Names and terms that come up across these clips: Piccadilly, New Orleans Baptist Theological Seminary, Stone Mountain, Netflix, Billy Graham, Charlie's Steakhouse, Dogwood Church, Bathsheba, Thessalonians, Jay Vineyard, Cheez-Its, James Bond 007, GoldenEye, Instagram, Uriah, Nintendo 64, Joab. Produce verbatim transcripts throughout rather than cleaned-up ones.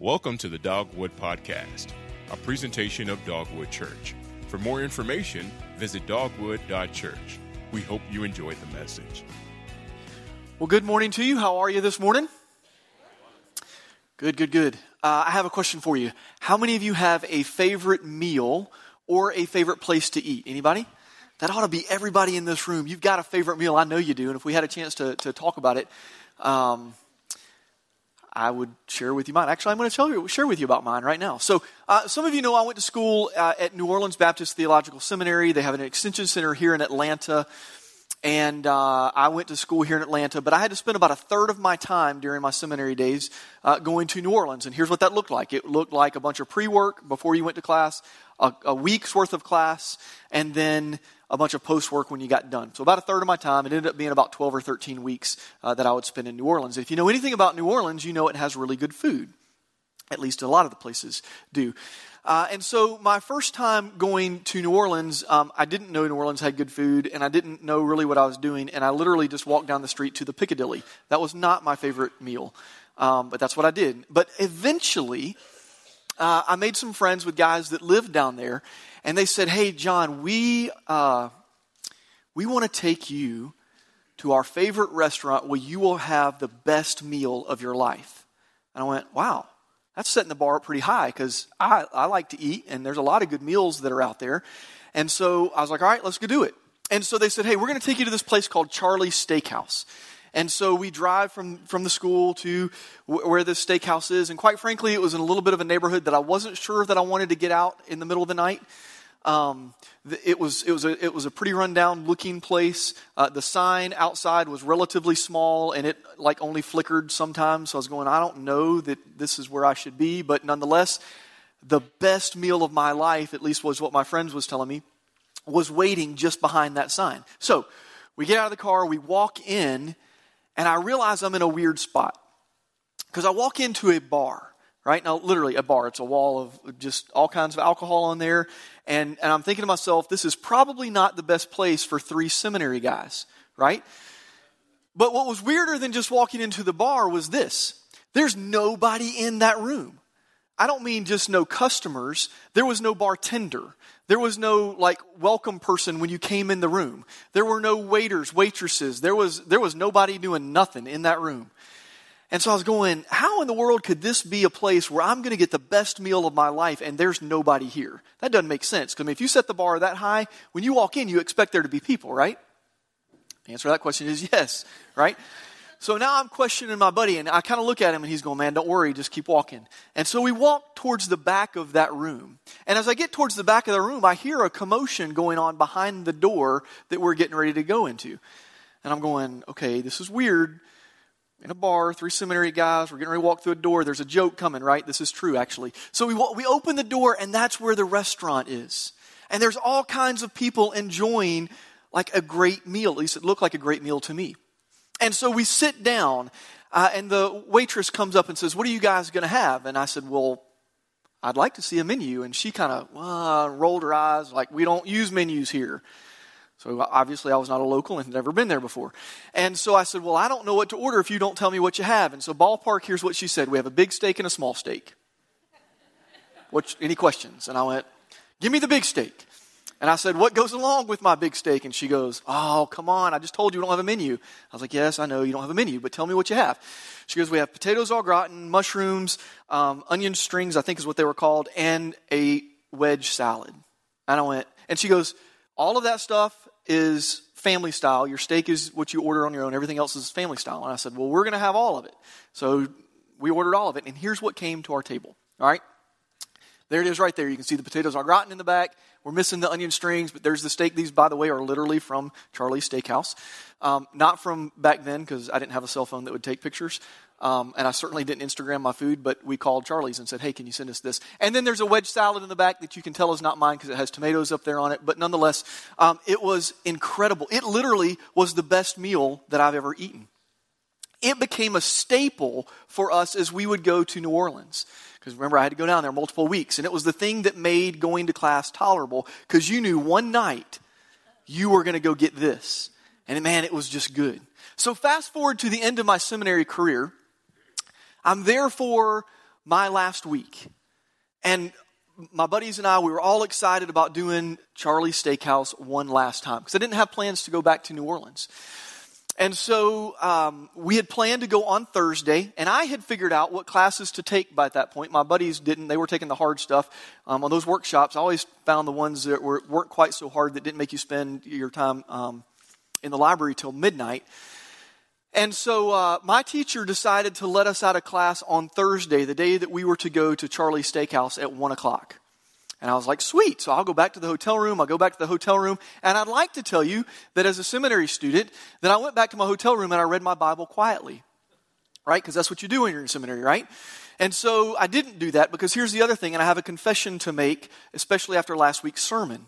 Welcome to the Dogwood Podcast, a presentation of Dogwood Church. For more information, visit dogwood dot church. We hope you enjoyed the message. Well, good morning to you. How are you this morning? Good, good, good. Uh, I have a question for you. How many of you have a favorite meal or a favorite place to eat? Anybody? That ought to be everybody in this room. You've got a favorite meal. I know you do. And if we had a chance to, to talk about it, um, I would share with you mine. Actually, I'm going to tell you, share with you about mine right now. So uh, some of you know I went to school uh, at New Orleans Baptist Theological Seminary. They have an extension center here in Atlanta. And uh, I went to school here in Atlanta. But I had to spend about a third of my time during my seminary days uh, going to New Orleans. And here's what that looked like. It looked like a bunch of pre-work before you went to class, a, a week's worth of class, and then a bunch of post-work when you got done. So about a third of my time, it ended up being about twelve or thirteen weeks uh, that I would spend in New Orleans. If you know anything about New Orleans, you know it has really good food. At least a lot of the places do. Uh, and so my first time going to New Orleans, um, I didn't know New Orleans had good food, and I didn't know really what I was doing, and I literally just walked down the street to the Piccadilly. That was not my favorite meal, um, but that's what I did. But eventually, uh, I made some friends with guys that lived down there, and they said, "Hey, John, we uh, we want to take you to our favorite restaurant where you will have the best meal of your life." And I went, "Wow, that's setting the bar up pretty high because I, I like to eat, and there's a lot of good meals that are out there." And so I was like, "All right, let's go do it." And so they said, "Hey, we're going to take you to this place called Charlie's Steakhouse." And so we drive from, from the school to w- where this steakhouse is. And quite frankly, it was in a little bit of a neighborhood that I wasn't sure that I wanted to get out in the middle of the night. Um, th- it was it was a it was a pretty rundown looking place. Uh, the sign outside was relatively small, and it like only flickered sometimes. So I was going, I don't know that this is where I should be, but nonetheless, the best meal of my life, at least was what my friends was telling me, was waiting just behind that sign. So we get out of the car, we walk in. And I realize I'm in a weird spot because I walk into a bar, right? Now, literally a bar. It's a wall of just all kinds of alcohol on there. And, and I'm thinking to myself, this is probably not the best place for three seminary guys, right? But what was weirder than just walking into the bar was this. There's nobody in that room. I don't mean just no customers. There was no bartender. There was no like welcome person when you came in the room. There were no waiters, waitresses. There was there was nobody doing nothing in that room. And so I was going, how in the world could this be a place where I'm going to get the best meal of my life and there's nobody here? That doesn't make sense. Because I mean, if you set the bar that high, when you walk in, you expect there to be people, right? The answer to that question is yes, right? So now I'm questioning my buddy, and I kind of look at him, and he's going, "Man, don't worry, just keep walking." And so we walk towards the back of that room. And as I get towards the back of the room, I hear a commotion going on behind the door that we're getting ready to go into. And I'm going, okay, this is weird. In a bar, three seminary guys, we're getting ready to walk through a door. There's a joke coming, right? This is true, actually. So we we open the door, and that's where the restaurant is. And there's all kinds of people enjoying like a great meal. At least it looked like a great meal to me. And so we sit down, uh, and the waitress comes up and says, "What are you guys going to have?" And I said, "Well, I'd like to see a menu." And she kind of uh, rolled her eyes like, "We don't use menus here." So obviously I was not a local and had never been there before. And so I said, "Well, I don't know what to order if you don't tell me what you have." And so ballpark, here's what she said. "We have a big steak and a small steak. What, any questions?" And I went, "Give me the big steak." And I said, "What goes along with my big steak?" And she goes, "Oh, come on, I just told you we don't have a menu." I was like, "Yes, I know you don't have a menu, but tell me what you have." She goes, "We have potatoes au gratin, mushrooms, um, onion strings, I think is what they were called, and a wedge salad." And I went, and she goes, "All of that stuff is family style. Your steak is what you order on your own. Everything else is family style." And I said, "Well, we're going to have all of it." So we ordered all of it, and here's what came to our table, all right? There it is right there. You can see the potatoes au gratin in the back. We're missing the onion strings, but there's the steak. These, by the way, are literally from Charlie's Steakhouse. Um, not from back then because I didn't have a cell phone that would take pictures. Um, and I certainly didn't Instagram my food, but we called Charlie's and said, "Hey, can you send us this?" And then there's a wedge salad in the back that you can tell is not mine because it has tomatoes up there on it. But nonetheless, um, it was incredible. It literally was the best meal that I've ever eaten. It became a staple for us as we would go to New Orleans. Because remember, I had to go down there multiple weeks. And it was the thing that made going to class tolerable. Because you knew one night you were going to go get this. And man, it was just good. So fast forward to the end of my seminary career. I'm there for my last week. And my buddies and I, we were all excited about doing Charlie's Steakhouse one last time, because I didn't have plans to go back to New Orleans. And so um, we had planned to go on Thursday, and I had figured out what classes to take by that point. My buddies didn't. They were taking the hard stuff. Um, on those workshops, I always found the ones that were, weren't quite so hard, that didn't make you spend your time um, in the library till midnight. And so uh, my teacher decided to let us out of class on Thursday, the day that we were to go to Charlie's Steakhouse at one o'clock. And I was like, sweet, so I'll go back to the hotel room. I'll go back to the hotel room. And I'd like to tell you that as a seminary student, that I went back to my hotel room and I read my Bible quietly, right? Because that's what you do when you're in seminary, right? And so I didn't do that, because here's the other thing, and I have a confession to make, especially after last week's sermon.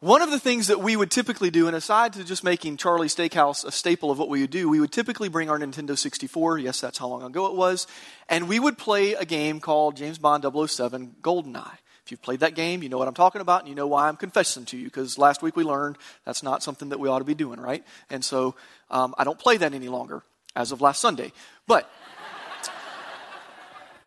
One of the things that we would typically do, and aside to just making Charlie's Steakhouse a staple of what we would do, we would typically bring our Nintendo sixty-four, yes, that's how long ago it was, and we would play a game called James Bond double oh seven, GoldenEye. If you've played that game, you know what I'm talking about, and you know why I'm confessing to you, because last week we learned that's not something that we ought to be doing, right? And so um, I don't play that any longer, as of last Sunday. But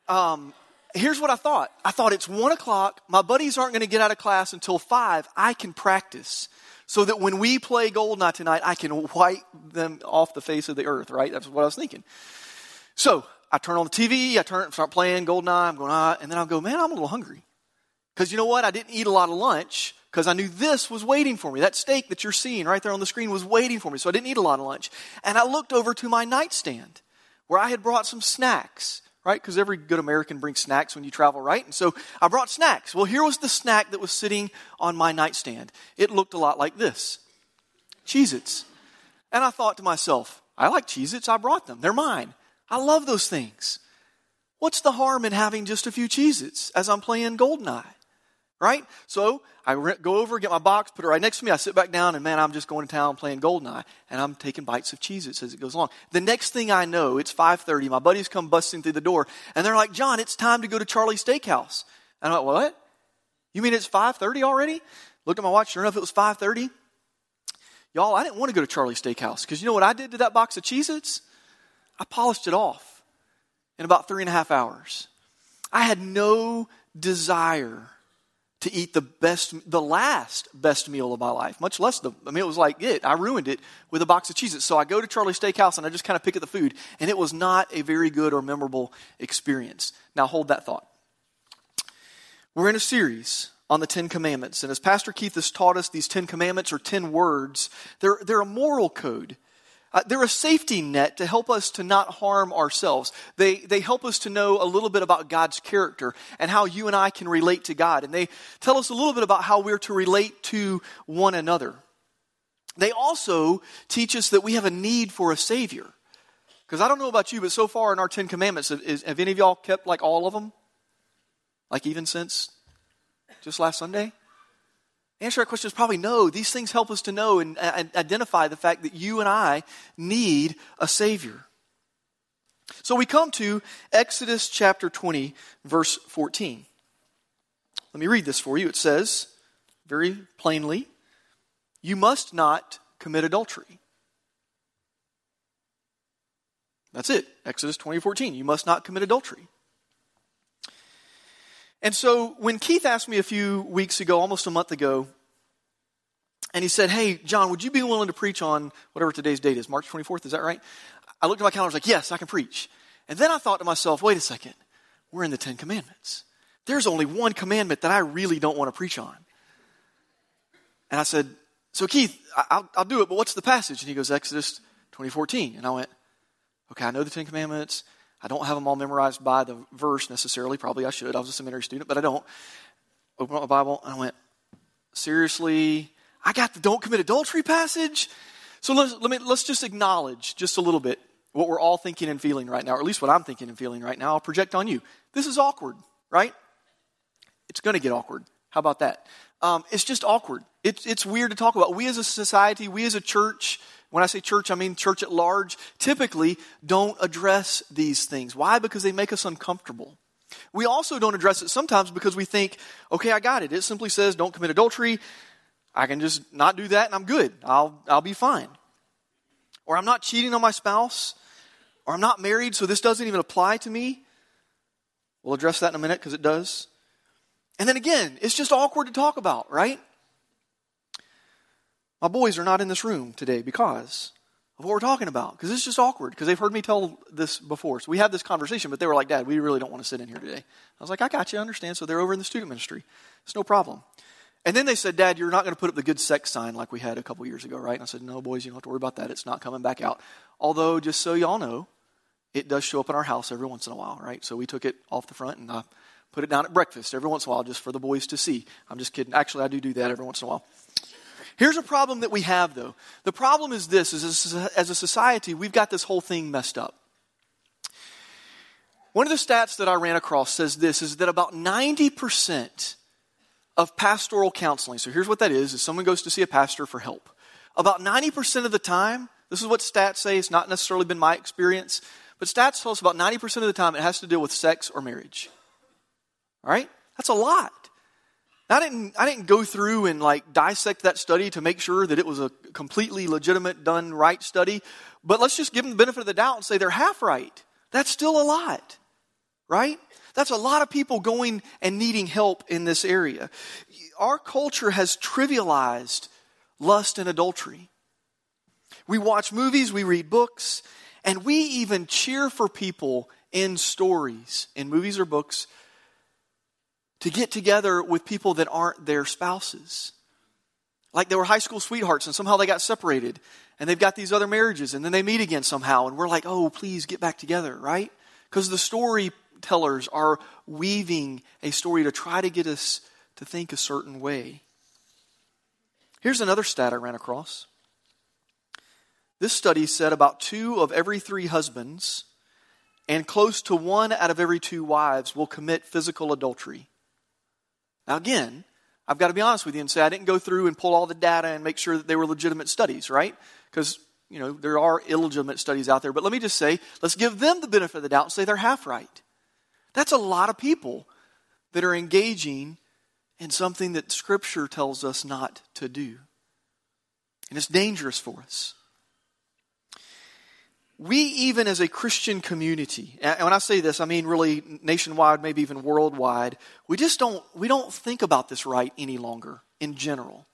um, here's what I thought. I thought, it's one o'clock, my buddies aren't going to get out of class until five, I can practice, so that when we play GoldenEye tonight, I can wipe them off the face of the earth, right? That's what I was thinking. So I turn on the T V, I turn, start playing GoldenEye, I'm going, ah, and then I'll go, man, I'm a little hungry. Because you know what? I didn't eat a lot of lunch, because I knew this was waiting for me. That steak that you're seeing right there on the screen was waiting for me, so I didn't eat a lot of lunch. And I looked over to my nightstand where I had brought some snacks, right? Because every good American brings snacks when you travel, right? And so I brought snacks. Well, here was the snack that was sitting on my nightstand. It looked a lot like this. Cheez-Its. And I thought to myself, I like Cheez-Its. I brought them. They're mine. I love those things. What's the harm in having just a few Cheez-Its as I'm playing GoldenEye? Right? So I re- go over, get my box, put it right next to me. I sit back down, and man, I'm just going to town playing GoldenEye. And I'm taking bites of Cheez-Its as it goes along. The next thing I know, it's five thirty. My buddies come busting through the door. And they're like, John, it's time to go to Charlie's Steakhouse. And I'm like, what? You mean it's five thirty already? Looked at my watch. Sure enough, it was five thirty. Y'all, I didn't want to go to Charlie's Steakhouse. Because you know what I did to that box of Cheez-Its? I polished it off in about three and a half hours. I had no desire to eat the best, the last best meal of my life, much less the, I mean, it was like it, I ruined it with a box of Cheez-Its. So I go to Charlie's Steakhouse and I just kind of pick at the food, and it was not a very good or memorable experience. Now hold that thought. We're in a series on the Ten Commandments, and as Pastor Keith has taught us, these Ten Commandments are ten words. They're, they're a moral code. Uh, they're a safety net to help us to not harm ourselves. They they help us to know a little bit about God's character and how you and I can relate to God. And they tell us a little bit about how we're to relate to one another. They also teach us that we have a need for a Savior. Because I don't know about you, but so far in our Ten Commandments, is, have any of y'all kept like all of them? Like even since just last Sunday? The answer to that question is probably no. These things help us to know and, and identify the fact that you and I need a Savior. So we come to Exodus chapter twenty, verse fourteen. Let me read this for you. It says, very plainly, you must not commit adultery. That's it. Exodus twenty, fourteen. You must not commit adultery. And so when Keith asked me a few weeks ago, almost a month ago, and he said, hey, John, would you be willing to preach on whatever today's date is, March twenty-fourth, is that right? I looked at my calendar, I was like, yes, I can preach. And then I thought to myself, wait a second, we're in the Ten Commandments. There's only one commandment that I really don't want to preach on. And I said, so Keith, I'll, I'll do it, but what's the passage? And he goes, Exodus twenty fourteen. And I went, okay, I know the Ten Commandments. I don't have them all memorized by the verse necessarily. Probably I should. I was a seminary student, but I don't. Open up my Bible, and I went, seriously? I got the don't commit adultery passage? So let's, let me, let's just acknowledge just a little bit what we're all thinking and feeling right now, or at least what I'm thinking and feeling right now. I'll project on you. This is awkward, right? It's going to get awkward. How about that? Um, it's just awkward. It's, it's weird to talk about. We as a society, we as a church, when I say church, I mean church at large, typically don't address these things. Why? Because they make us uncomfortable. We also don't address it sometimes because we think, okay, I got it. It simply says don't commit adultery. I can just not do that and I'm good. I'll, I'll be fine. Or I'm not cheating on my spouse. Or I'm not married, so this doesn't even apply to me. We'll address that in a minute because it does. And then again, it's just awkward to talk about, right? My boys are not in this room today because of what we're talking about. Because it's just awkward. Because they've heard me tell this before. So we had this conversation, but they were like, Dad, we really don't want to sit in here today. I was like, I got you, I understand. So they're over in the student ministry. It's no problem. And then they said, Dad, you're not going to put up the good sex sign like we had a couple years ago, right? And I said, no, boys, you don't have to worry about that. It's not coming back out. Although, just so y'all know, it does show up in our house every once in a while, right? So we took it off the front and I put it down at breakfast every once in a while just for the boys to see. I'm just kidding. Actually, I do do that every once in a while. Here's a problem that we have, though. The problem is this, is as a society, we've got this whole thing messed up. One of the stats that I ran across says this, is that about ninety percent of pastoral counseling, so here's what that is, is someone goes to see a pastor for help. About ninety percent of the time, this is what stats say, it's not necessarily been my experience, but stats tell us about ninety percent of the time it has to deal with sex or marriage. All right? That's a lot. I didn't I didn't go through and like dissect that study to make sure that it was a completely legitimate, done right study. But let's just give them the benefit of the doubt and say they're half right. That's still a lot, right? That's a lot of people going and needing help in this area. Our culture has trivialized lust and adultery. We watch movies, we read books, and we even cheer for people in stories, in movies or books, to get together with people that aren't their spouses. Like they were high school sweethearts and somehow they got separated and they've got these other marriages and then they meet again somehow and we're like, oh, please get back together, right? Because the storytellers are weaving a story to try to get us to think a certain way. Here's another stat I ran across. This study said about two of every three husbands and close to one out of every two wives will commit physical adultery. Now again, I've got to be honest with you and say I didn't go through and pull all the data and make sure that they were legitimate studies, right? Because, you know, there are illegitimate studies out there. But let me just say, let's give them the benefit of the doubt and say they're half right. That's a lot of people that are engaging in something that Scripture tells us not to do. And it's dangerous for us. We even as a Christian community, and when I say this, I mean really nationwide, maybe even worldwide, we just don't, we don't think about this right any longer in general.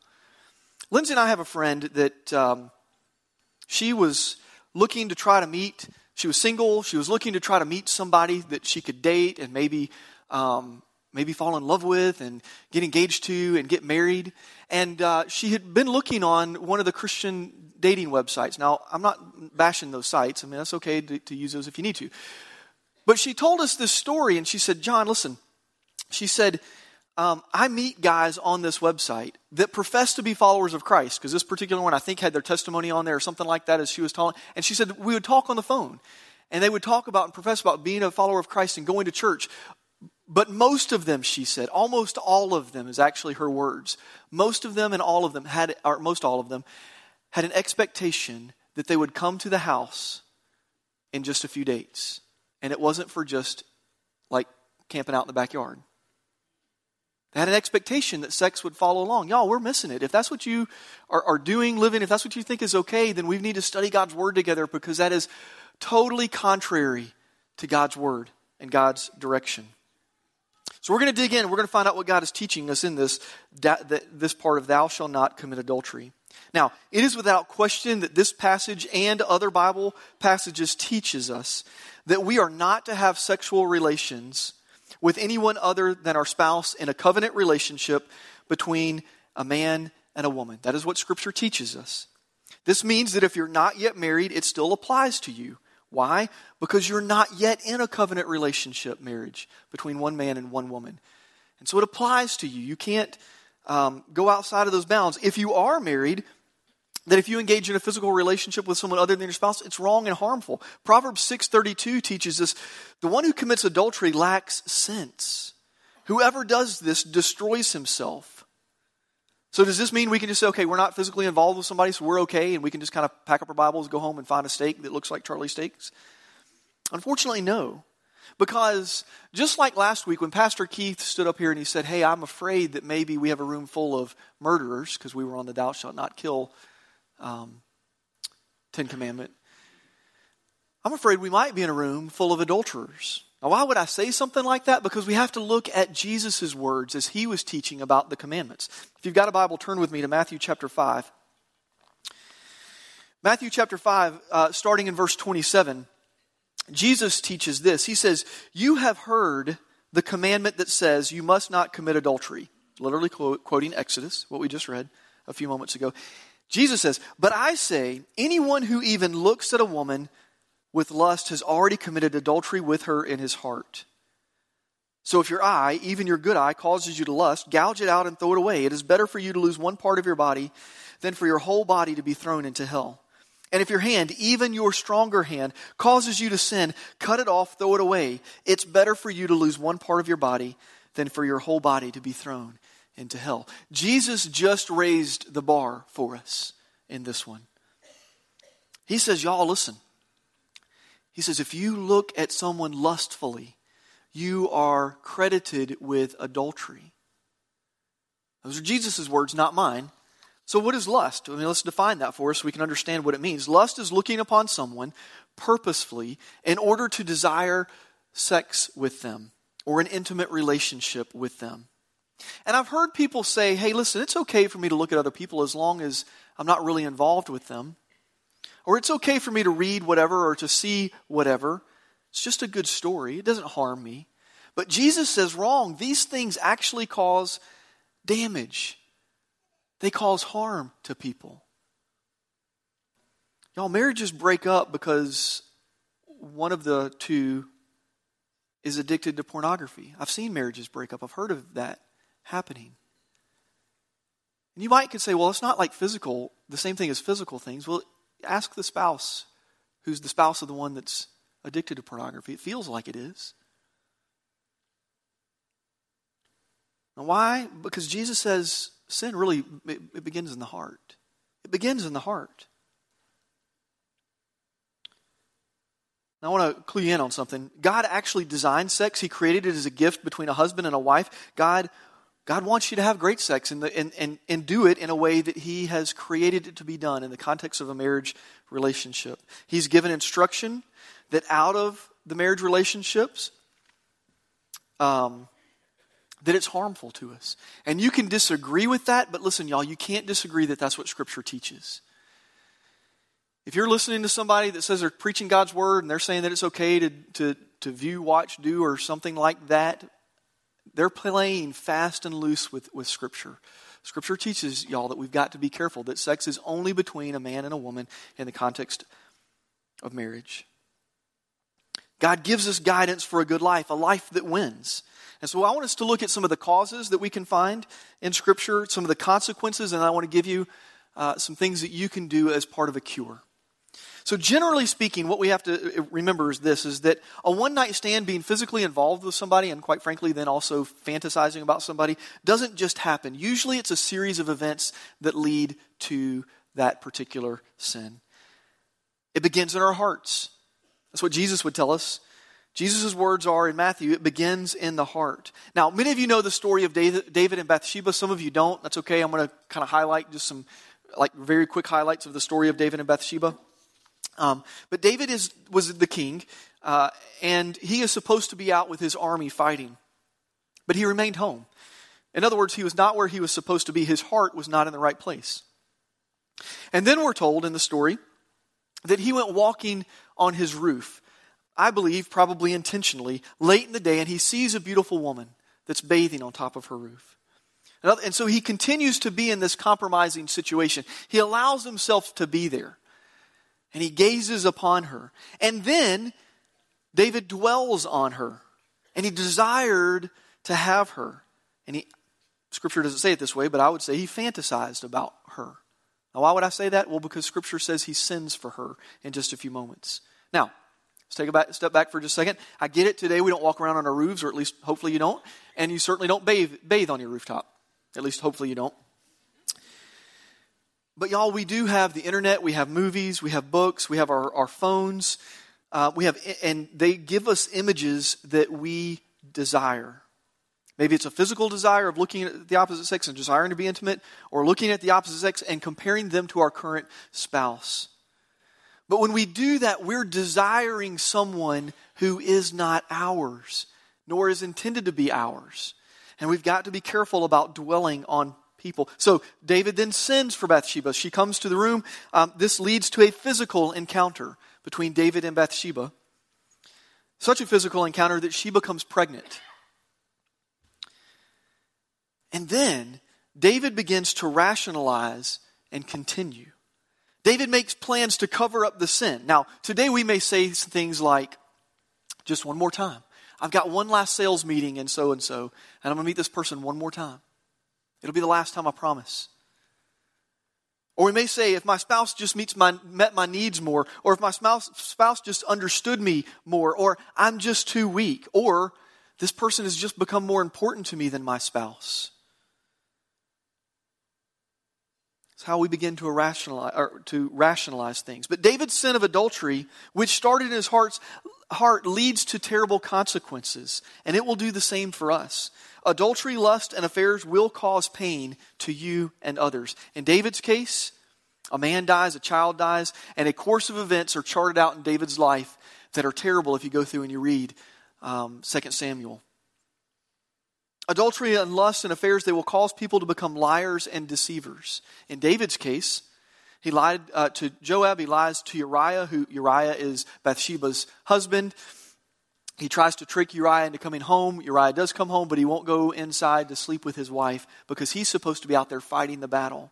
Lindsay and I have a friend that um, she was looking to try to meet, she was single, she was looking to try to meet somebody that she could date and maybe um, maybe fall in love with and get engaged to and get married. And uh, she had been looking on one of the Christian dating websites. Now, I'm not bashing those sites. I mean, that's okay to, to use those if you need to. But she told us this story, and she said, John, listen. She said, um, I meet guys on this website that profess to be followers of Christ, because this particular one, I think, had their testimony on there or something like that as she was talking. And she said, we would talk on the phone, and they would talk about and profess about being a follower of Christ and going to church. But most of them, she said, almost all of them is actually her words. Most of them and all of them had, or most all of them, had an expectation that they would come to the house in just a few dates. And it wasn't for just like camping out in the backyard. They had an expectation that sex would follow along. Y'all, we're missing it. If that's what you are, are doing, living, if that's what you think is okay, then we need to study God's word together because that is totally contrary to God's word and God's direction. So we're going to dig in. We're going to find out what God is teaching us in this, this part of thou shalt not commit adultery. Now, it is without question that this passage and other Bible passages teaches us that we are not to have sexual relations with anyone other than our spouse in a covenant relationship between a man and a woman. That is what Scripture teaches us. This means that if you're not yet married, it still applies to you. Why? Because you're not yet in a covenant relationship marriage between one man and one woman. And so it applies to you. You can't um, go outside of those bounds. If you are married, that if you engage in a physical relationship with someone other than your spouse, it's wrong and harmful. Proverbs six thirty-two teaches us, the one who commits adultery lacks sense. Whoever does this destroys himself. So does this mean we can just say, okay, we're not physically involved with somebody, so we're okay, and we can just kind of pack up our Bibles, go home, and find a steak that looks like Charlie's Steaks? Unfortunately, no. Because just like last week when Pastor Keith stood up here and he said, hey, I'm afraid that maybe we have a room full of murderers, because we were on the thou shalt not kill um, Ten Commandment. I'm afraid we might be in a room full of adulterers. Now, why would I say something like that? Because we have to look at Jesus' words as he was teaching about the commandments. If you've got a Bible, turn with me to Matthew chapter five. Matthew chapter five, uh, starting in verse twenty-seven, Jesus teaches this. He says, "You have heard the commandment that says you must not commit adultery." Literally quoting Exodus, what we just read a few moments ago. Jesus says, "But I say, anyone who even looks at a woman with lust has already committed adultery with her in his heart. So if your eye, even your good eye, causes you to lust, gouge it out and throw it away. It is better for you to lose one part of your body than for your whole body to be thrown into hell. And if your hand, even your stronger hand, causes you to sin, cut it off, throw it away. It's better for you to lose one part of your body than for your whole body to be thrown into hell." Jesus just raised the bar for us in this one. He says, y'all listen. He says, if you look at someone lustfully, you are credited with adultery. Those are Jesus' words, not mine. So what is lust? I mean, let's define that for us so we can understand what it means. Lust is looking upon someone purposefully in order to desire sex with them or an intimate relationship with them. And I've heard people say, hey, listen, it's okay for me to look at other people as long as I'm not really involved with them. Or it's okay for me to read whatever or to see whatever. It's just a good story. It doesn't harm me. But Jesus says, wrong. These things actually cause damage. They cause harm to people. Y'all, marriages break up because one of the two is addicted to pornography. I've seen marriages break up. I've heard of that happening. And you might could say, well, it's not like physical, the same thing as physical things. Well, ask the spouse who's the spouse of the one that's addicted to pornography. It feels like it is. Now why? Because Jesus says sin really, it, it begins in the heart. It begins in the heart. Now I want to clue you in on something. God actually designed sex. He created it as a gift between a husband and a wife. God God wants you to have great sex and, the, and, and, and do it in a way that he has created it to be done in the context of a marriage relationship. He's given instruction that out of the marriage relationships, um, that it's harmful to us. And you can disagree with that, but listen, y'all, you can't disagree that that's what Scripture teaches. If you're listening to somebody that says they're preaching God's Word and they're saying that it's okay to, to, to view, watch, do, or something like that, they're playing fast and loose with, with Scripture. Scripture teaches y'all that we've got to be careful, that sex is only between a man and a woman in the context of marriage. God gives us guidance for a good life, a life that wins. And so I want us to look at some of the causes that we can find in Scripture, some of the consequences, and I want to give you uh, some things that you can do as part of a cure. So generally speaking, what we have to remember is this, is that a one-night stand, being physically involved with somebody, and quite frankly then also fantasizing about somebody, doesn't just happen. Usually it's a series of events that lead to that particular sin. It begins in our hearts. That's what Jesus would tell us. Jesus' words are in Matthew, it begins in the heart. Now, many of you know the story of David and Bathsheba. Some of you don't. That's okay. I'm going to kind of highlight just some like very quick highlights of the story of David and Bathsheba. Um, but David is was the king, uh, and he is supposed to be out with his army fighting. But he remained home. In other words, he was not where he was supposed to be. His heart was not in the right place. And then we're told in the story that he went walking on his roof, I believe probably intentionally, late in the day, and he sees a beautiful woman that's bathing on top of her roof. And so he continues to be in this compromising situation. He allows himself to be there. And he gazes upon her. And then David dwells on her. And he desired to have her. And he, Scripture doesn't say it this way, but I would say he fantasized about her. Now, why would I say that? Well, because Scripture says he sins for her in just a few moments. Now, let's take a back, step back for just a second. I get it. Today we don't walk around on our roofs, or at least hopefully you don't. And you certainly don't bathe, bathe on your rooftop. At least hopefully you don't. But y'all, we do have the internet, we have movies, we have books, we have our, our phones, uh, we have, and they give us images that we desire. Maybe it's a physical desire of looking at the opposite sex and desiring to be intimate, or looking at the opposite sex and comparing them to our current spouse. But when we do that, we're desiring someone who is not ours, nor is intended to be ours. And we've got to be careful about dwelling on people. So David then sends for Bathsheba. She comes to the room. Um, this leads to a physical encounter between David and Bathsheba. Such a physical encounter that she becomes pregnant. And then David begins to rationalize and continue. David makes plans to cover up the sin. Now, today we may say things like, just one more time. I've got one last sales meeting and so-and-so, and I'm going to meet this person one more time. It'll be the last time, I promise. Or we may say, if my spouse just meets my, met my needs more, or if my spouse, spouse just understood me more, or I'm just too weak, or this person has just become more important to me than my spouse. It's how we begin to rationalize, or to rationalize things. But David's sin of adultery, which started in his heart's heart, leads to terrible consequences, and it will do the same for us. Adultery, lust, and affairs will cause pain to you and others. In David's case, a man dies, a child dies, and a course of events are charted out in David's life that are terrible if you go through and you read um, Second Samuel. Adultery and lust and affairs, they will cause people to become liars and deceivers. In David's case, he lied uh, to Joab, he lies to Uriah, who Uriah is Bathsheba's husband. He tries to trick Uriah into coming home. Uriah does come home, but he won't go inside to sleep with his wife because he's supposed to be out there fighting the battle.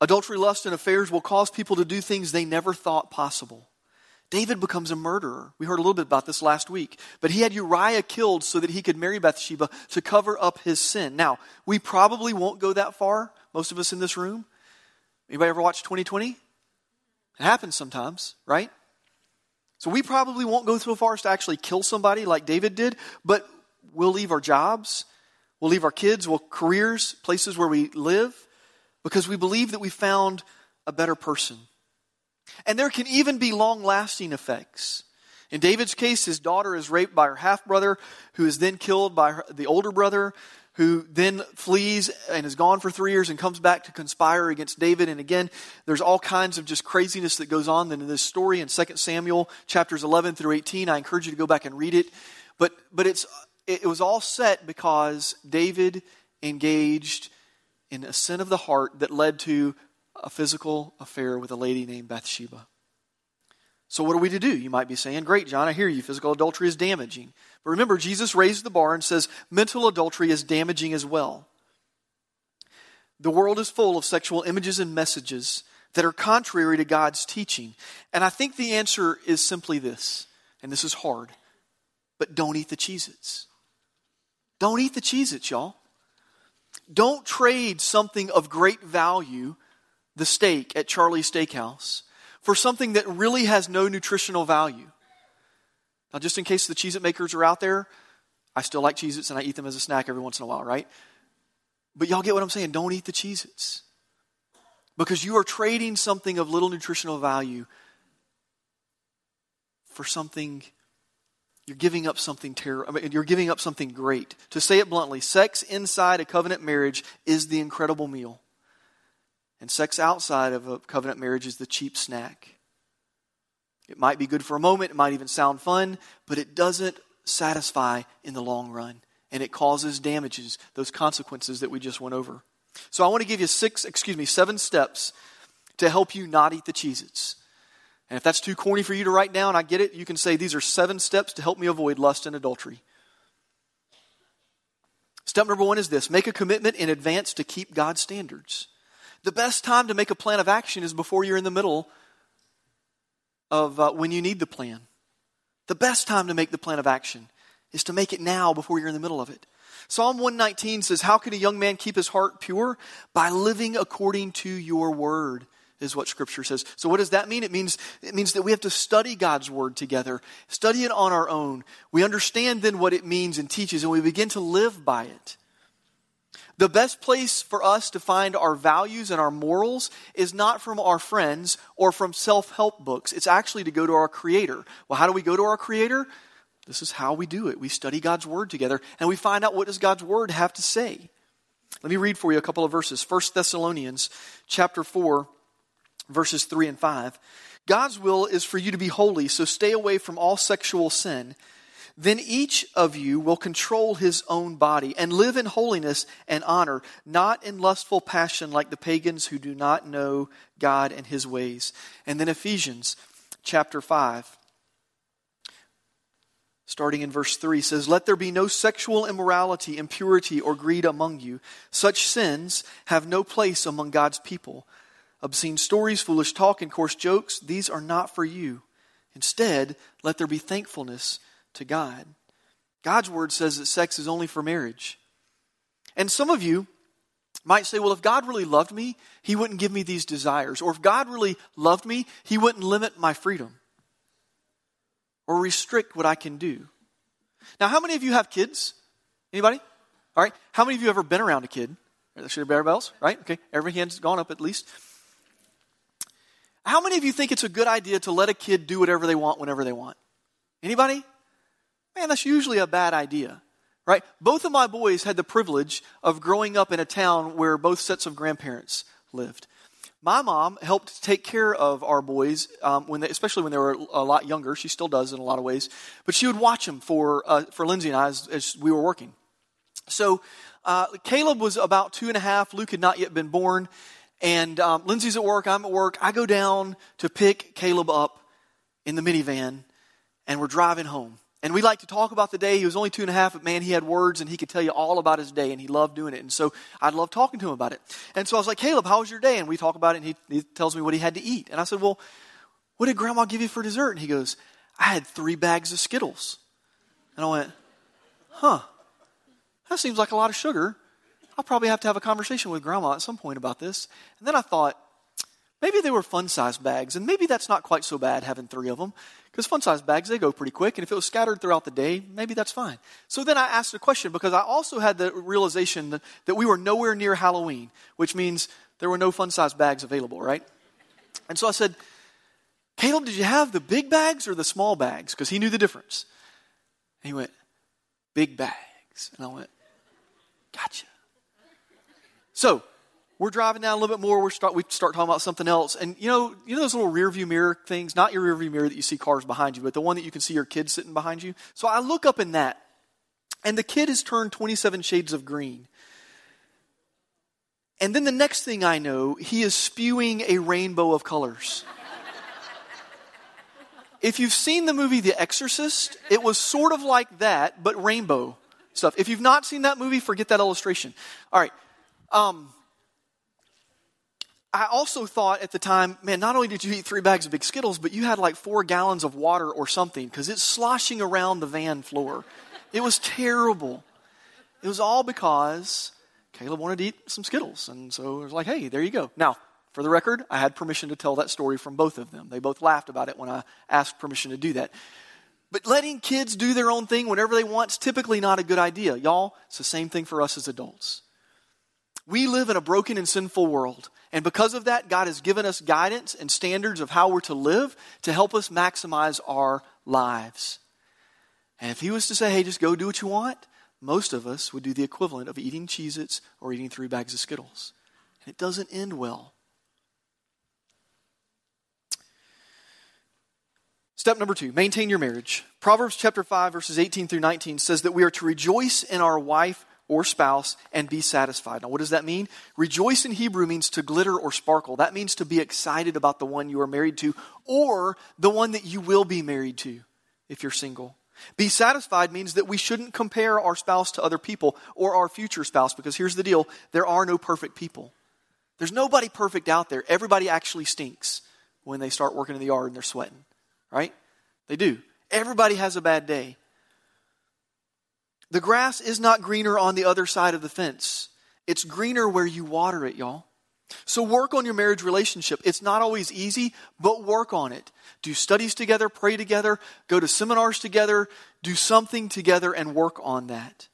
Adultery, lust, and affairs will cause people to do things they never thought possible. David becomes a murderer. We heard a little bit about this last week. But he had Uriah killed so that he could marry Bathsheba to cover up his sin. Now, we probably won't go that far, most of us in this room. Anybody ever watch twenty twenty? It happens sometimes, right? So we probably won't go so far as to actually kill somebody like David did, but we'll leave our jobs, we'll leave our kids, we'll careers, places where we live, because we believe that we found a better person. And there can even be long-lasting effects. In David's case, his daughter is raped by her half-brother, who is then killed by her, the older brother, who then flees and is gone for three years and comes back to conspire against David. And again, there's all kinds of just craziness that goes on in this story in Second Samuel chapters eleven through eighteen. I encourage you to go back and read it. But but it's it was all set because David engaged in a sin of the heart that led to a physical affair with a lady named Bathsheba. So what are we to do? You might be saying, great, John, I hear you. Physical adultery is damaging. But remember, Jesus raised the bar and says mental adultery is damaging as well. The world is full of sexual images and messages that are contrary to God's teaching. And I think the answer is simply this, and this is hard, but don't eat the Cheez-Its. Don't eat the Cheez-Its, y'all. Don't trade something of great value, the steak at Charlie's Steakhouse, for something that really has no nutritional value. Now, just in case the Cheez-It makers are out there, I still like Cheez-Its and I eat them as a snack every once in a while, right? But y'all get what I'm saying. Don't eat the Cheez-Its because you are trading something of little nutritional value for something. You're giving up something terrible. I mean, you're giving up something great. To say it bluntly, sex inside a covenant marriage is the incredible meal. And sex outside of a covenant marriage is the cheap snack. It might be good for a moment, it might even sound fun, but it doesn't satisfy in the long run. And it causes damages, those consequences that we just went over. So I want to give you six, excuse me, seven steps to help you not eat the Cheez-Its. And if that's too corny for you to write down, I get it, you can say these are seven steps to help me avoid lust and adultery. Step number one is this: make a commitment in advance to keep God's standards. The best time to make a plan of action is before you're in the middle of uh, when you need the plan. The best time to make the plan of action is to make it now before you're in the middle of it. Psalm one nineteen says, how can a young man keep his heart pure? By living according to your word, is what Scripture says. So what does that mean? It means it means that we have to study God's word together, study it on our own. We understand then what it means and teaches, and we begin to live by it. The best place for us to find our values and our morals is not from our friends or from self-help books. It's actually to go to our Creator. Well, how do we go to our Creator? This is how we do it. We study God's Word together, and we find out what does God's Word have to say. Let me read for you a couple of verses. First Thessalonians chapter four, verses three and five. God's will is for you to be holy, so stay away from all sexual sin. Then each of you will control his own body and live in holiness and honor, not in lustful passion like the pagans who do not know God and his ways. And then Ephesians chapter five, starting in verse three, says, let there be no sexual immorality, impurity, or greed among you. Such sins have no place among God's people. Obscene stories, foolish talk, and coarse jokes, these are not for you. Instead, let there be thankfulness to God. God's word says that sex is only for marriage. And some of you might say, well, if God really loved me, he wouldn't give me these desires. Or if God really loved me, he wouldn't limit my freedom or restrict what I can do. Now, how many of you have kids? Anybody? All right. How many of you have ever been around a kid? Should there be bells? Right? Okay. Every hand's gone up at least. How many of you think it's a good idea to let a kid do whatever they want whenever they want? Anybody? Man, that's usually a bad idea, right? Both of my boys had the privilege of growing up in a town where both sets of grandparents lived. My mom helped take care of our boys, um, when they, especially when they were a lot younger. She still does in a lot of ways, but she would watch them for uh, for Lindsay and I as, as we were working. So uh, Caleb was about two and a half. Luke had not yet been born, and um, Lindsay's at work. I'm at work. I go down to pick Caleb up in the minivan, and we're driving home. And we like to talk about the day. He was only two and a half, but man, he had words and he could tell you all about his day and he loved doing it. And so I loved talking to him about it. And so I was like, Caleb, how was your day? And we talk about it and he, he tells me what he had to eat. And I said, well, what did grandma give you for dessert? And he goes, I had three bags of Skittles. And I went, huh, that seems like a lot of sugar. I'll probably have to have a conversation with grandma at some point about this. And then I thought, maybe they were fun-sized bags, and maybe that's not quite so bad having three of them, because fun-sized bags, they go pretty quick, and if it was scattered throughout the day, maybe that's fine. So then I asked a question, because I also had the realization that, that we were nowhere near Halloween, which means there were no fun-sized bags available, right? And so I said, Caleb, did you have the big bags or the small bags? Because he knew the difference. And he went, big bags. And I went, gotcha. So we're driving down a little bit more. We start we start talking about something else, and you know you know those little rear view mirror things. Not your rear view mirror that you see cars behind you, but the one that you can see your kid sitting behind you. So I look up in that, and the kid has turned twenty-seven shades of green. And then the next thing I know, he is spewing a rainbow of colors. If you've seen the movie The Exorcist, it was sort of like that, but rainbow stuff. If you've not seen that movie, forget that illustration. All right. Um, I also thought at the time, man, not only did you eat three bags of big Skittles, but you had like four gallons of water or something because it's sloshing around the van floor. It was terrible. It was all because Caleb wanted to eat some Skittles. And so I was like, hey, there you go. Now, for the record, I had permission to tell that story from both of them. They both laughed about it when I asked permission to do that. But letting kids do their own thing whenever they want is typically not a good idea. Y'all, it's the same thing for us as adults. We live in a broken and sinful world. And because of that, God has given us guidance and standards of how we're to live to help us maximize our lives. And if he was to say, hey, just go do what you want, most of us would do the equivalent of eating Cheez-Its or eating three bags of Skittles. And it doesn't end well. Step number two, maintain your marriage. Proverbs chapter five, verses eighteen through nineteen says that we are to rejoice in our wife or spouse, and be satisfied. Now, what does that mean? Rejoice in Hebrew means to glitter or sparkle. That means to be excited about the one you are married to or the one that you will be married to if you're single. Be satisfied means that we shouldn't compare our spouse to other people or our future spouse, because here's the deal, there are no perfect people. There's nobody perfect out there. Everybody actually stinks when they start working in the yard and they're sweating, right? They do. Everybody has a bad day. The grass is not greener on the other side of the fence. It's greener where you water it, y'all. So work on your marriage relationship. It's not always easy, but work on it. Do studies together, pray together, go to seminars together, do something together and work on that.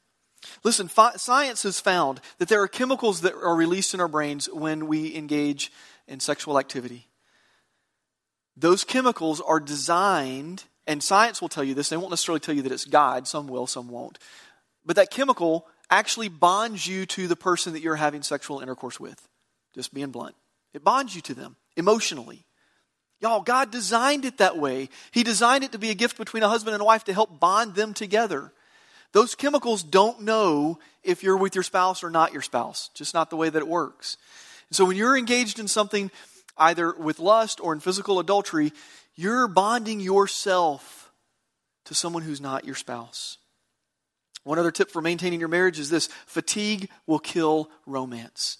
Listen, fi- science has found that there are chemicals that are released in our brains when we engage in sexual activity. Those chemicals are designed, and science will tell you this, they won't necessarily tell you that it's God, some will, some won't. But that chemical actually bonds you to the person that you're having sexual intercourse with. Just being blunt. It bonds you to them emotionally. Y'all, God designed it that way. He designed it to be a gift between a husband and a wife to help bond them together. Those chemicals don't know if you're with your spouse or not your spouse. Just not the way that it works. And so when you're engaged in something, either with lust or in physical adultery, you're bonding yourself to someone who's not your spouse. One other tip for maintaining your marriage is this: fatigue will kill romance.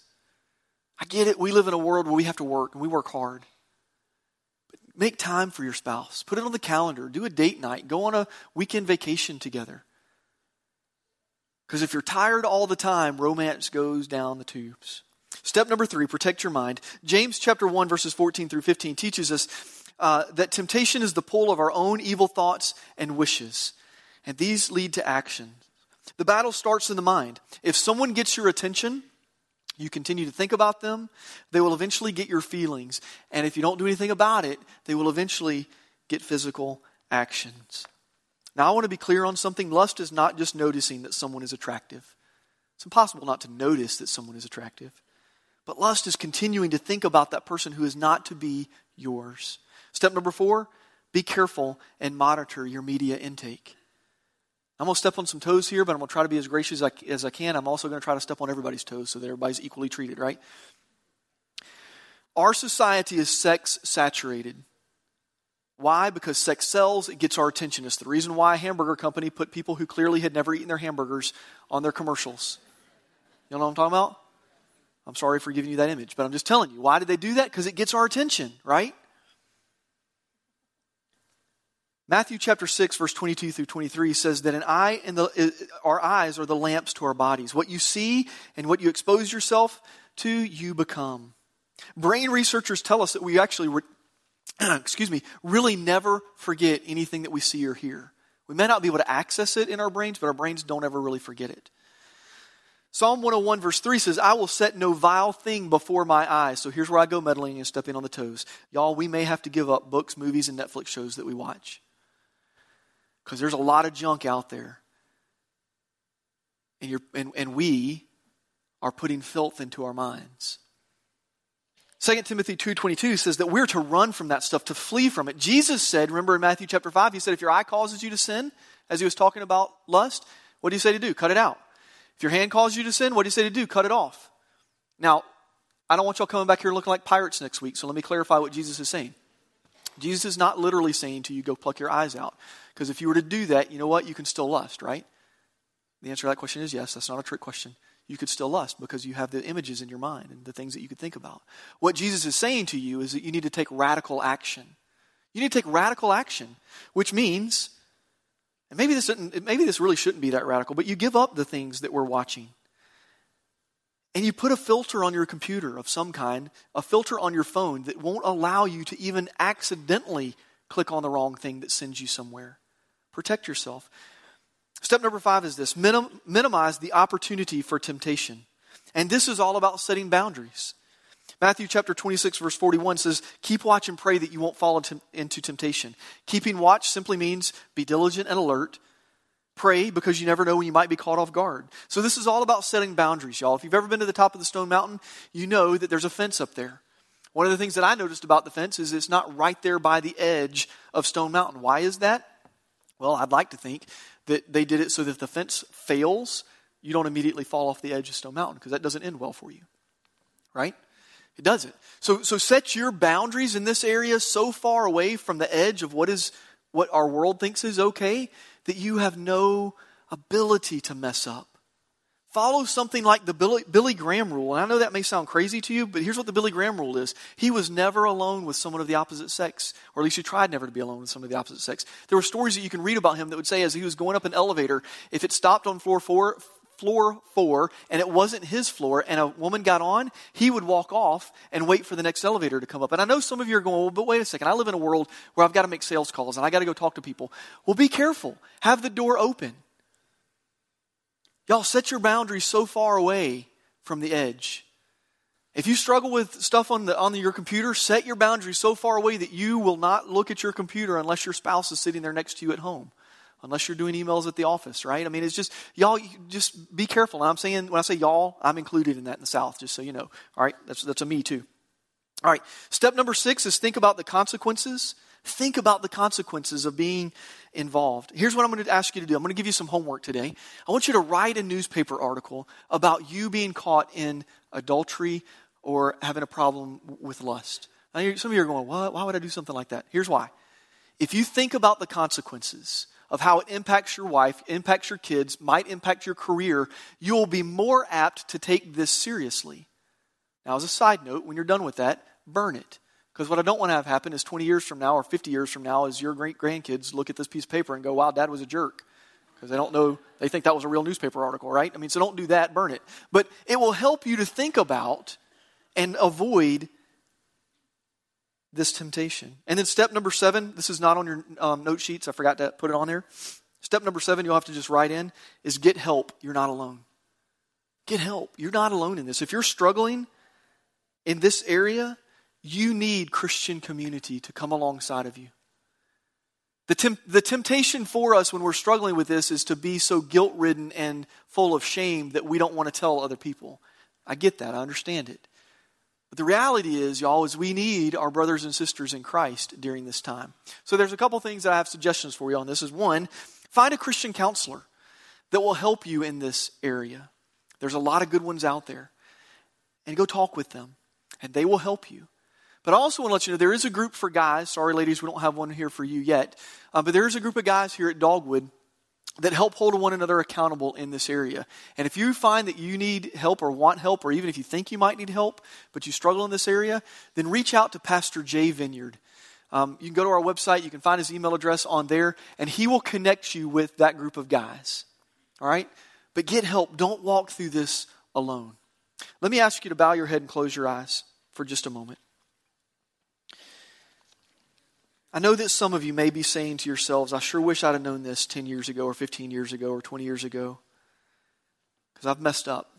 I get it. We live in a world where we have to work, and we work hard. But make time for your spouse. Put it on the calendar. Do a date night. Go on a weekend vacation together. Because if you're tired all the time, romance goes down the tubes. Step number three, protect your mind. James chapter one, verses fourteen through fifteen teaches us uh, that temptation is the pull of our own evil thoughts and wishes. And these lead to action. The battle starts in the mind. If someone gets your attention, you continue to think about them, they will eventually get your feelings. And if you don't do anything about it, they will eventually get physical actions. Now, I want to be clear on something. Lust is not just noticing that someone is attractive. It's impossible not to notice that someone is attractive. But lust is continuing to think about that person who is not to be yours. Step number four, be careful and monitor your media intake. I'm going to step on some toes here, but I'm going to try to be as gracious as I, as I can. I'm also going to try to step on everybody's toes so that everybody's equally treated, right? Our society is sex saturated. Why? Because sex sells. It gets our attention. It's the reason why a hamburger company put people who clearly had never eaten their hamburgers on their commercials. You know what I'm talking about? I'm sorry for giving you that image, but I'm just telling you. Why did they do that? Because it gets our attention, right? Matthew chapter six, verse twenty-two through twenty-three says that an eye in the, our eyes are the lamps to our bodies. What you see and what you expose yourself to, you become. Brain researchers tell us that we actually, re- excuse me, really never forget anything that we see or hear. We may not be able to access it in our brains, but our brains don't ever really forget it. Psalm one oh one verse three says, I will set no vile thing before my eyes. So here's where I go meddling and stepping on the toes. Y'all, we may have to give up books, movies, and Netflix shows that we watch. Because there's a lot of junk out there. And, you're, and, and we are putting filth into our minds. Second Timothy two twenty-two says that we're to run from that stuff, to flee from it. Jesus said, remember in Matthew chapter five, he said, if your eye causes you to sin, as he was talking about lust, what do you say to do? Cut it out. If your hand calls you to sin, what do you say to do? Cut it off. Now, I don't want y'all coming back here looking like pirates next week, so let me clarify what Jesus is saying. Jesus is not literally saying to you, go pluck your eyes out. Because if you were to do that, you know what? You can still lust, right? The answer to that question is yes. That's not a trick question. You could still lust because you have the images in your mind and the things that you could think about. What Jesus is saying to you is that you need to take radical action. You need to take radical action, which means... And maybe this didn't, maybe this really shouldn't be that radical, but you give up the things that we're watching. And you put a filter on your computer of some kind, a filter on your phone that won't allow you to even accidentally click on the wrong thing that sends you somewhere. Protect yourself. Step number five is this: minim, minimize the opportunity for temptation. And this is all about setting boundaries. Matthew chapter twenty-six, verse forty-one says, keep watch and pray that you won't fall into temptation. Keeping watch simply means be diligent and alert. Pray because you never know when you might be caught off guard. So this is all about setting boundaries, y'all. If you've ever been to the top of the Stone Mountain, you know that there's a fence up there. One of the things that I noticed about the fence is it's not right there by the edge of Stone Mountain. Why is that? Well, I'd like to think that they did it so that if the fence fails, you don't immediately fall off the edge of Stone Mountain, because that doesn't end well for you, right? It doesn't. So so set your boundaries in this area so far away from the edge of what is what our world thinks is okay that you have no ability to mess up. Follow something like the Billy, Billy Graham rule. And I know that may sound crazy to you, but here's what the Billy Graham rule is. He was never alone with someone of the opposite sex, or at least he tried never to be alone with someone of the opposite sex. There were stories that you can read about him that would say as he was going up an elevator, if it stopped on floor four, floor four, and it wasn't his floor, and a woman got on, he would walk off and wait for the next elevator to come up. And I know some of you are going, well, but wait a second, I live in a world where I've got to make sales calls and I got to go talk to people. Well, be careful. Have the door open. Y'all, set your boundaries so far away from the edge. If you struggle with stuff on the on the, your computer, set your boundaries so far away that you will not look at your computer unless your spouse is sitting there next to you at home. unless you're doing emails at the office, right? I mean, it's just, y'all, just be careful. And I'm saying, when I say y'all, I'm included in that in the South, just so you know. All right, that's, that's a me too. All right, step number six is think about the consequences. Think about the consequences of being involved. Here's what I'm going to ask you to do. I'm going to give you some homework today. I want you to write a newspaper article about you being caught in adultery or having a problem with lust. Now, some of you are going, what? Why would I do something like that? Here's why. If you think about the consequences of how it impacts your wife, impacts your kids, might impact your career, you'll be more apt to take this seriously. Now, as a side note, when you're done with that, burn it. Because what I don't want to have happen is twenty years from now or fifty years from now is your great-grandkids look at this piece of paper and go, wow, Dad was a jerk. Because they don't know, they think that was a real newspaper article, right? I mean, so don't do that, burn it. But it will help you to think about and avoid this temptation. And then step number seven, this is not on your um, note sheets. I forgot to put it on there. Step number seven, you'll have to just write in, is get help. You're not alone. Get help. You're not alone in this. If you're struggling in this area, you need Christian community to come alongside of you. The, temp- the temptation for us when we're struggling with this is to be so guilt-ridden and full of shame that we don't want to tell other people. I get that. I understand it. But the reality is, y'all, is we need our brothers and sisters in Christ during this time. So there's a couple things that I have suggestions for you on this. Is one, find a Christian counselor that will help you in this area. There's a lot of good ones out there. And go talk with them, and they will help you. But I also want to let you know, there is a group for guys. Sorry, ladies, we don't have one here for you yet. Uh, but there is a group of guys here at Dogwood that help hold one another accountable in this area. And if you find that you need help or want help, or even if you think you might need help, but you struggle in this area, then reach out to Pastor Jay Vineyard. Um, you can go to our website. You can find his email address on there, and he will connect you with that group of guys. All right? But get help. Don't walk through this alone. Let me ask you to bow your head and close your eyes for just a moment. I know that some of you may be saying to yourselves, I sure wish I'd have known this ten years ago or fifteen years ago or twenty years ago, because I've messed up.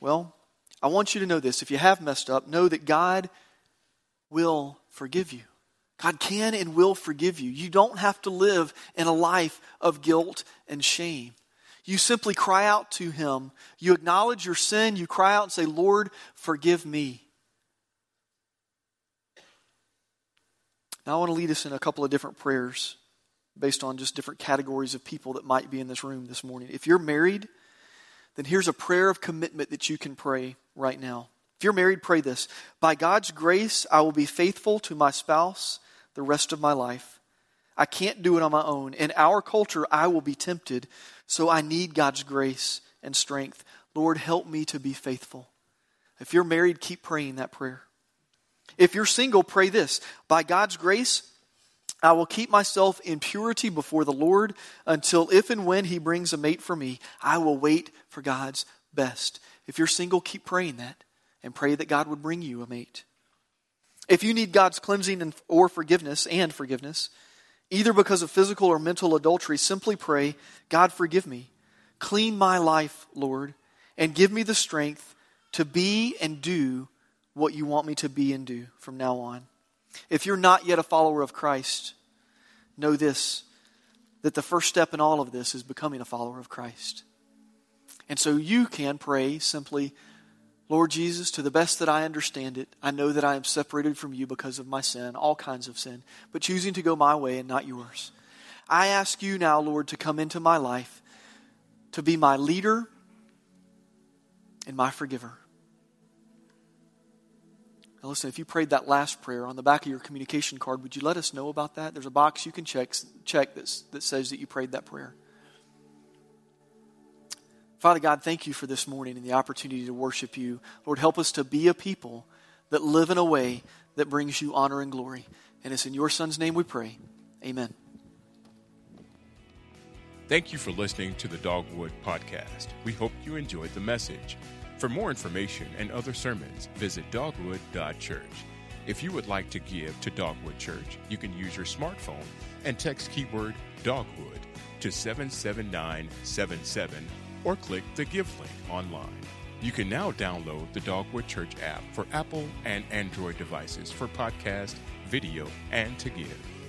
Well, I want you to know this. If you have messed up, know that God will forgive you. God can and will forgive you. You don't have to live in a life of guilt and shame. You simply cry out to Him. You acknowledge your sin. You cry out and say, Lord, forgive me. Now, I want to lead us in a couple of different prayers based on just different categories of people that might be in this room this morning. If you're married, then here's a prayer of commitment that you can pray right now. If you're married, pray this. By God's grace, I will be faithful to my spouse the rest of my life. I can't do it on my own. In our culture, I will be tempted, so I need God's grace and strength. Lord, help me to be faithful. If you're married, keep praying that prayer. If you're single, pray this. By God's grace, I will keep myself in purity before the Lord until if and when He brings a mate for me, I will wait for God's best. If you're single, keep praying that and pray that God would bring you a mate. If you need God's cleansing and, or forgiveness and forgiveness, either because of physical or mental adultery, simply pray, God, forgive me. Clean my life, Lord, and give me the strength to be and do what you want me to be and do from now on. If you're not yet a follower of Christ, know this, that the first step in all of this is becoming a follower of Christ. And so you can pray simply, Lord Jesus, to the best that I understand it, I know that I am separated from you because of my sin, all kinds of sin, but choosing to go my way and not yours. I ask you now, Lord, to come into my life, to be my leader and my forgiver. Now listen, if you prayed that last prayer on the back of your communication card, would you let us know about that? There's a box you can check, check that's, that says that you prayed that prayer. Father God, thank you for this morning and the opportunity to worship you. Lord, help us to be a people that live in a way that brings you honor and glory. And it's in your Son's name we pray. Amen. Thank you for listening to the Dogwood Podcast. We hope you enjoyed the message. For more information and other sermons, visit dogwood dot church. If you would like to give to Dogwood Church, you can use your smartphone and text keyword DOGWOOD to seven seven nine seven seven or click the Give link online. You can now download the Dogwood Church app for Apple and Android devices for podcast, video, and to give.